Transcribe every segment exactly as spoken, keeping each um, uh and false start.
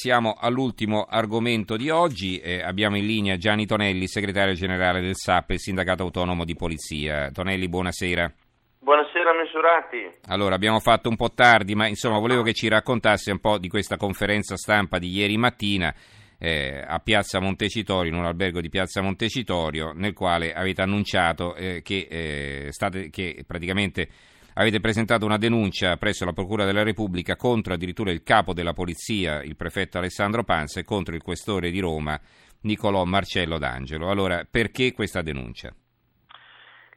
Siamo all'ultimo argomento di oggi, eh, abbiamo in linea Gianni Tonelli, segretario generale del S A P, il sindacato autonomo di polizia. Tonelli, buonasera. Buonasera Misurati. Allora, abbiamo fatto un po' tardi, ma insomma volevo che ci raccontasse un po' di questa conferenza stampa di ieri mattina eh, a Piazza Montecitorio, in un albergo di Piazza Montecitorio, nel quale avete annunciato eh, che, eh, state, che praticamente... avete presentato una denuncia presso la Procura della Repubblica contro addirittura il capo della polizia, il prefetto Alessandro Panza, e contro il questore di Roma, Nicolò Marcello D'Angelo. Allora, perché questa denuncia?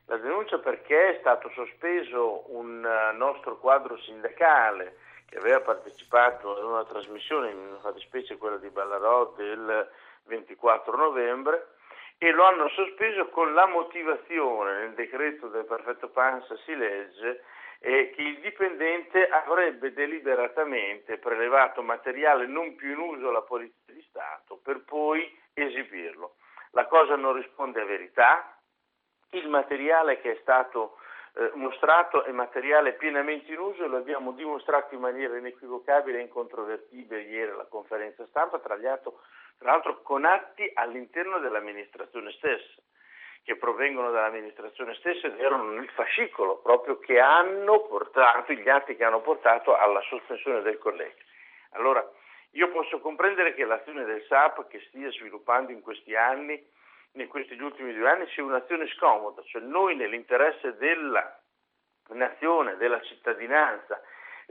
La denuncia perché è stato sospeso un nostro quadro sindacale che aveva partecipato ad una trasmissione, in una fattispecie quella di Ballarò, del ventiquattro novembre, e lo hanno sospeso con la motivazione, nel decreto del prefetto Panza si legge, eh, che il dipendente avrebbe deliberatamente prelevato materiale non più in uso alla Polizia di Stato per poi esibirlo. La cosa non risponde a verità, il materiale che è stato eh, mostrato è materiale pienamente in uso e lo abbiamo dimostrato in maniera inequivocabile e incontrovertibile ieri alla conferenza stampa, tra gli altri tra l'altro con atti all'interno dell'amministrazione stessa, che provengono dall'amministrazione stessa ed erano nel fascicolo proprio che hanno portato, gli atti che hanno portato alla sospensione del collegio. Allora, io posso comprendere che l'azione del S A P che stia sviluppando in questi anni, in questi ultimi due anni, sia un'azione scomoda, cioè noi nell'interesse della nazione, della cittadinanza,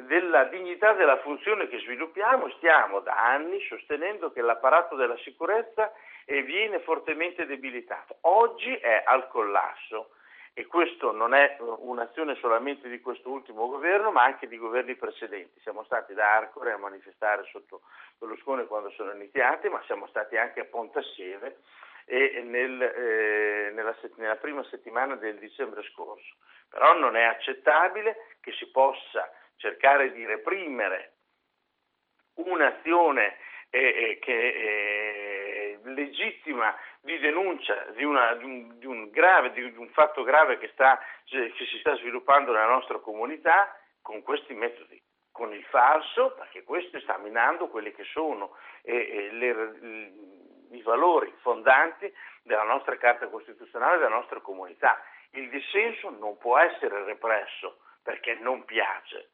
della dignità della funzione che sviluppiamo, stiamo da anni sostenendo che l'apparato della sicurezza viene fortemente debilitato. Oggi è al collasso e questo non è un'azione solamente di questo ultimo governo, ma anche di governi precedenti. Siamo stati da Arcore a manifestare sotto Berlusconi quando sono iniziati, ma siamo stati anche a Pontassieve e nel, eh, nella, sett- nella prima settimana del dicembre scorso. Però non è accettabile che si possa cercare di reprimere un'azione eh, eh, che eh, legittima di denuncia di, una, di, un, di, un, grave, di un fatto grave che, sta, che si sta sviluppando nella nostra comunità con questi metodi, con il falso, perché questo sta minando quelli che sono eh, eh, le, le, i valori fondanti della nostra Carta Costituzionale e della nostra comunità. Il dissenso non può essere represso perché non piace.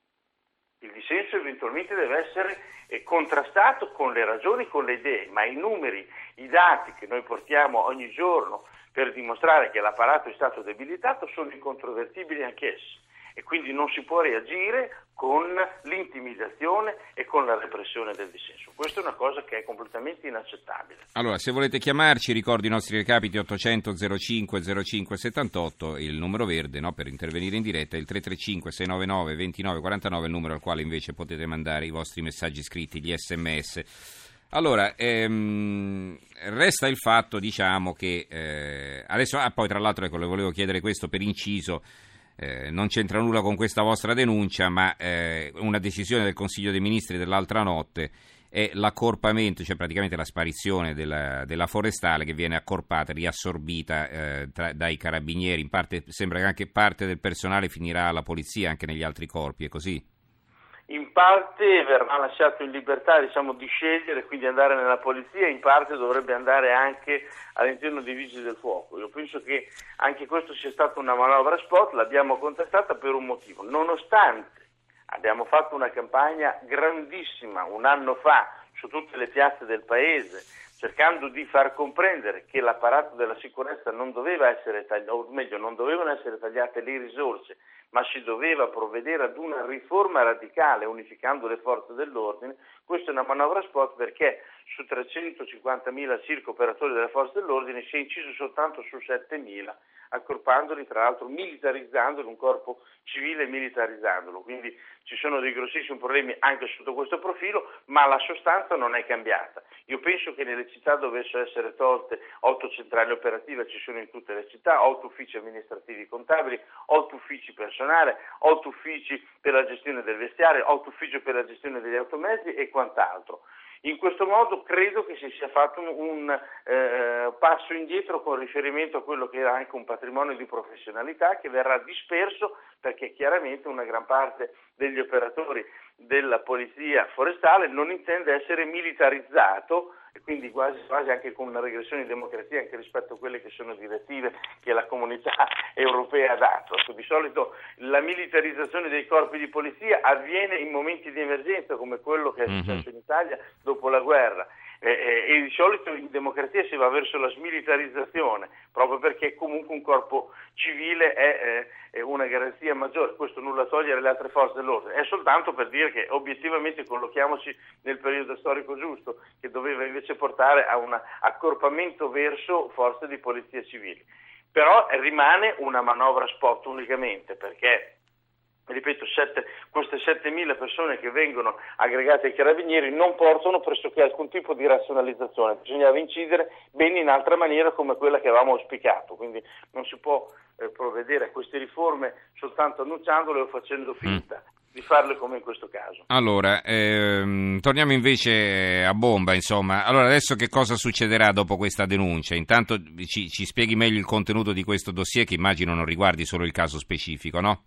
Il dissenso eventualmente deve essere contrastato con le ragioni, con le idee, ma i numeri, i dati che noi portiamo ogni giorno per dimostrare che l'apparato è stato debilitato sono incontrovertibili anch'essi e quindi non si può reagire con l'intimidazione e con la repressione del dissenso. Questa è una cosa che è completamente inaccettabile. Allora, se volete chiamarci, ricordo i nostri recapiti ottocento zero cinque zero cinque settantotto, il numero verde, no, per intervenire in diretta, il tre tre cinque sei nove nove due nove quattro nove, il numero al quale invece potete mandare i vostri messaggi scritti, gli sms. Allora, ehm, resta il fatto, diciamo, che... Eh, adesso, ah, poi tra l'altro, ecco, le volevo chiedere questo per inciso, Eh, non c'entra nulla con questa vostra denuncia, ma eh, una decisione del Consiglio dei Ministri dell'altra notte è l'accorpamento, cioè praticamente la sparizione della, della forestale che viene accorpata, riassorbita eh, tra, dai carabinieri. In parte sembra che anche parte del personale finirà alla polizia, anche negli altri corpi, è così? In parte verrà lasciato in libertà, diciamo, di scegliere, quindi andare nella polizia, in parte dovrebbe andare anche all'interno dei vigili del fuoco. Io penso che anche questo sia stata una manovra spot, l'abbiamo contestata per un motivo. Nonostante abbiamo fatto una campagna grandissima un anno fa su tutte le piazze del paese, cercando di far comprendere che l'apparato della sicurezza non doveva essere tagliato, o meglio, non dovevano essere tagliate le risorse, ma si doveva provvedere ad una riforma radicale unificando le forze dell'ordine. Questa è una manovra spot perché su trecentocinquantamila circa operatori delle forze dell'ordine si è inciso soltanto su settemila, accorpandoli, tra l'altro militarizzandoli, un corpo civile militarizzandolo. Quindi ci sono dei grossissimi problemi anche sotto questo profilo, ma la sostanza non è cambiata. Io penso che nelle città dovessero essere tolte otto centrali operative, ci sono in tutte le città, otto uffici amministrativi contabili, otto uffici personale, otto uffici per la gestione del vestiario, otto uffici per la gestione degli automezzi e quant'altro. In questo modo credo che si sia fatto un, un eh, passo indietro con riferimento a quello che era anche un patrimonio di professionalità che verrà disperso perché chiaramente una gran parte degli operatori della polizia forestale non intende essere militarizzato, e quindi quasi, quasi anche con una regressione di democrazia anche rispetto a quelle che sono direttive che la comunità europea ha dato. Di solito la militarizzazione dei corpi di polizia avviene in momenti di emergenza come quello che è successo in Italia dopo la guerra. E, e, e di solito in democrazia si va verso la smilitarizzazione, proprio perché comunque un corpo civile è, è, è una garanzia maggiore. Questo nulla toglie alle altre forze dell'ordine, è soltanto per dire che obiettivamente collochiamoci nel periodo storico giusto, che doveva invece portare a un accorpamento verso forze di polizia civile. Però rimane una manovra spot unicamente, perché ripeto, sette, queste settemila persone che vengono aggregate ai carabinieri non portano pressoché alcun tipo di razionalizzazione, bisognava incidere bene in altra maniera come quella che avevamo auspicato, quindi non si può eh, provvedere a queste riforme soltanto annunciandole o facendo finta mm. di farle come in questo caso. Allora, ehm, torniamo invece a bomba, insomma. Allora, adesso che cosa succederà dopo questa denuncia? Intanto ci, ci spieghi meglio il contenuto di questo dossier, che immagino non riguardi solo il caso specifico, no?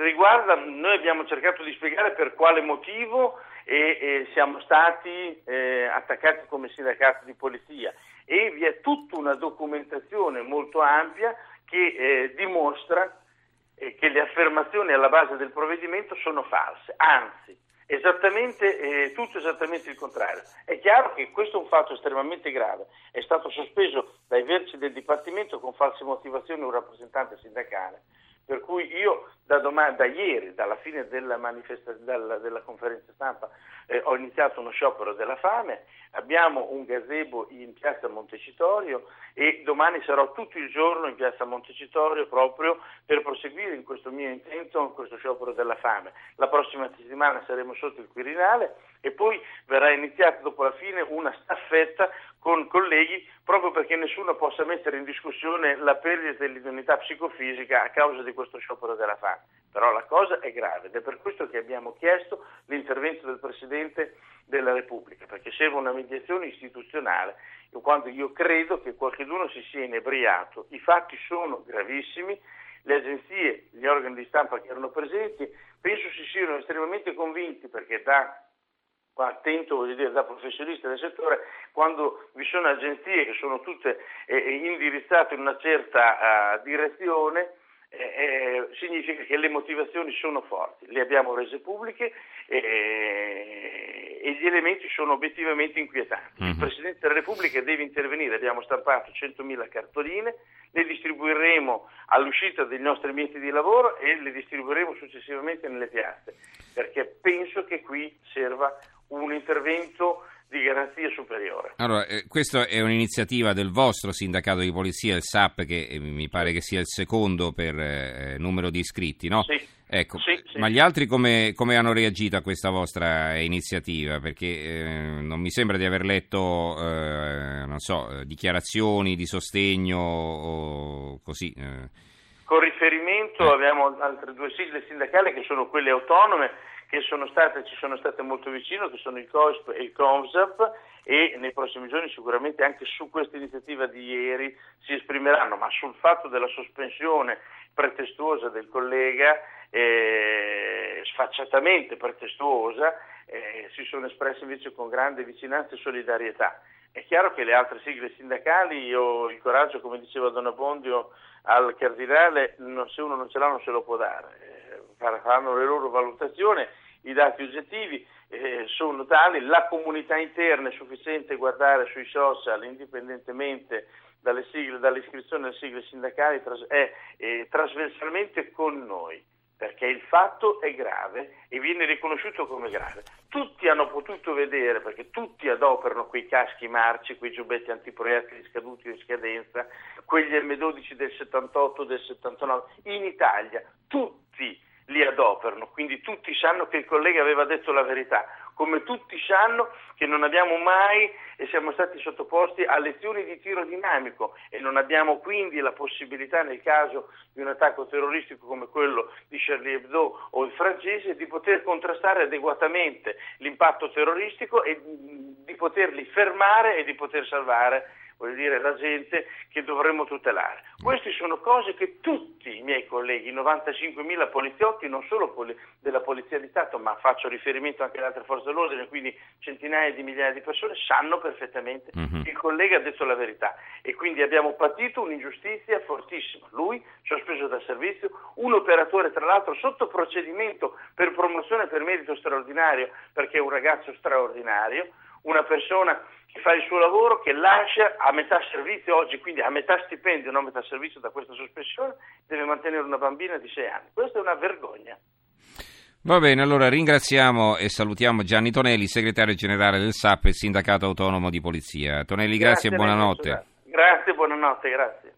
Riguarda, noi abbiamo cercato di spiegare per quale motivo e, e siamo stati eh, attaccati come sindacato di polizia, e vi è tutta una documentazione molto ampia che eh, dimostra eh, che le affermazioni alla base del provvedimento sono false, anzi esattamente eh, tutto esattamente il contrario. È chiaro che questo è un fatto estremamente grave, è stato sospeso dai vertici del Dipartimento con false motivazioni un rappresentante sindacale. Per cui io da, domani, da ieri, dalla fine della, manifesta- dalla, della conferenza stampa, eh, ho iniziato uno sciopero della fame, abbiamo un gazebo in piazza Montecitorio e domani sarò tutto il giorno in piazza Montecitorio proprio per proseguire in questo mio intento, in questo sciopero della fame. La prossima settimana saremo sotto il Quirinale e poi verrà iniziata dopo la fine una staffetta con colleghi, proprio perché nessuno possa mettere in discussione la perdita dell'idoneità psicofisica a causa di questo sciopero della fame. Però la cosa è grave ed è per questo che abbiamo chiesto l'intervento del Presidente della Repubblica, perché serve una mediazione istituzionale, quando io credo che qualcuno si sia inebriato. I fatti sono gravissimi, le agenzie, gli organi di stampa che erano presenti penso si siano estremamente convinti, perché da attento, voglio dire, da professionista del settore, quando vi sono agenzie che sono tutte eh, indirizzate in una certa eh, direzione, eh, significa che le motivazioni sono forti, le abbiamo rese pubbliche eh, e gli elementi sono obiettivamente inquietanti. Il Presidente della Repubblica deve intervenire, abbiamo stampato centomila cartoline, le distribuiremo all'uscita dei nostri ambienti di lavoro e le distribuiremo successivamente nelle piazze, perché penso che qui serva un intervento di garanzia superiore. Allora, eh, questa è un'iniziativa del vostro sindacato di polizia, il S A P, che eh, mi pare che sia il secondo per eh, numero di iscritti, no? Sì. Ecco, sì, sì. Ma gli altri come, come hanno reagito a questa vostra iniziativa? Perché eh, non mi sembra di aver letto, eh, non so, dichiarazioni di sostegno o così. Eh. Con riferimento eh. abbiamo altre due sigle sindacali che sono quelle autonome, che sono state, ci sono state molto vicino, che sono il C O I S P e il CONFSAP, e nei prossimi giorni sicuramente anche su questa iniziativa di ieri si esprimeranno, ma sul fatto della sospensione pretestuosa del collega, eh, sfacciatamente pretestuosa, eh, si sono espressi invece con grande vicinanza e solidarietà. È chiaro che le altre sigle sindacali, io il coraggio, come diceva Don Abbondio al Cardinale, non, se uno non ce l'ha non se lo può dare. Faranno le loro valutazioni, i dati oggettivi eh, sono tali, la comunità interna è sufficiente guardare sui social, indipendentemente dalle sigle, dall'iscrizione alle sigle sindacali, tras- è eh, trasversalmente con noi, perché il fatto è grave e viene riconosciuto come grave. Tutti hanno potuto vedere, perché tutti adoperano quei caschi marci, quei giubbetti antiproiettili scaduti o in scadenza, quegli emme dodici del settantotto, del settantanove, in Italia tutti li adoperano, quindi tutti sanno che il collega aveva detto la verità, come tutti sanno che non abbiamo mai e siamo stati sottoposti a lezioni di tiro dinamico e non abbiamo quindi la possibilità, nel caso di un attacco terroristico come quello di Charlie Hebdo o il francese, di poter contrastare adeguatamente l'impatto terroristico e di poterli fermare e di poter salvare voglio dire, la gente che dovremmo tutelare. Queste sono cose che tutti i miei colleghi, i novantacinquemila poliziotti, non solo poli- della Polizia di Stato, ma faccio riferimento anche alle altre forze dell'ordine, quindi centinaia di migliaia di persone, sanno perfettamente. Mm-hmm. Il collega ha detto la verità e quindi abbiamo patito un'ingiustizia fortissima. Lui, sospeso dal servizio, un operatore tra l'altro sotto procedimento per promozione per merito straordinario, perché è un ragazzo straordinario, una persona che fa il suo lavoro, che lascia a metà servizio oggi, quindi a metà stipendio, non a metà servizio da questa sospensione, deve mantenere una bambina di sei anni. Questa è una vergogna. Va bene, allora ringraziamo e salutiamo Gianni Tonelli, segretario generale del S A P e sindacato autonomo di polizia. Tonelli, grazie, grazie e buonanotte. Grazie, buonanotte, grazie.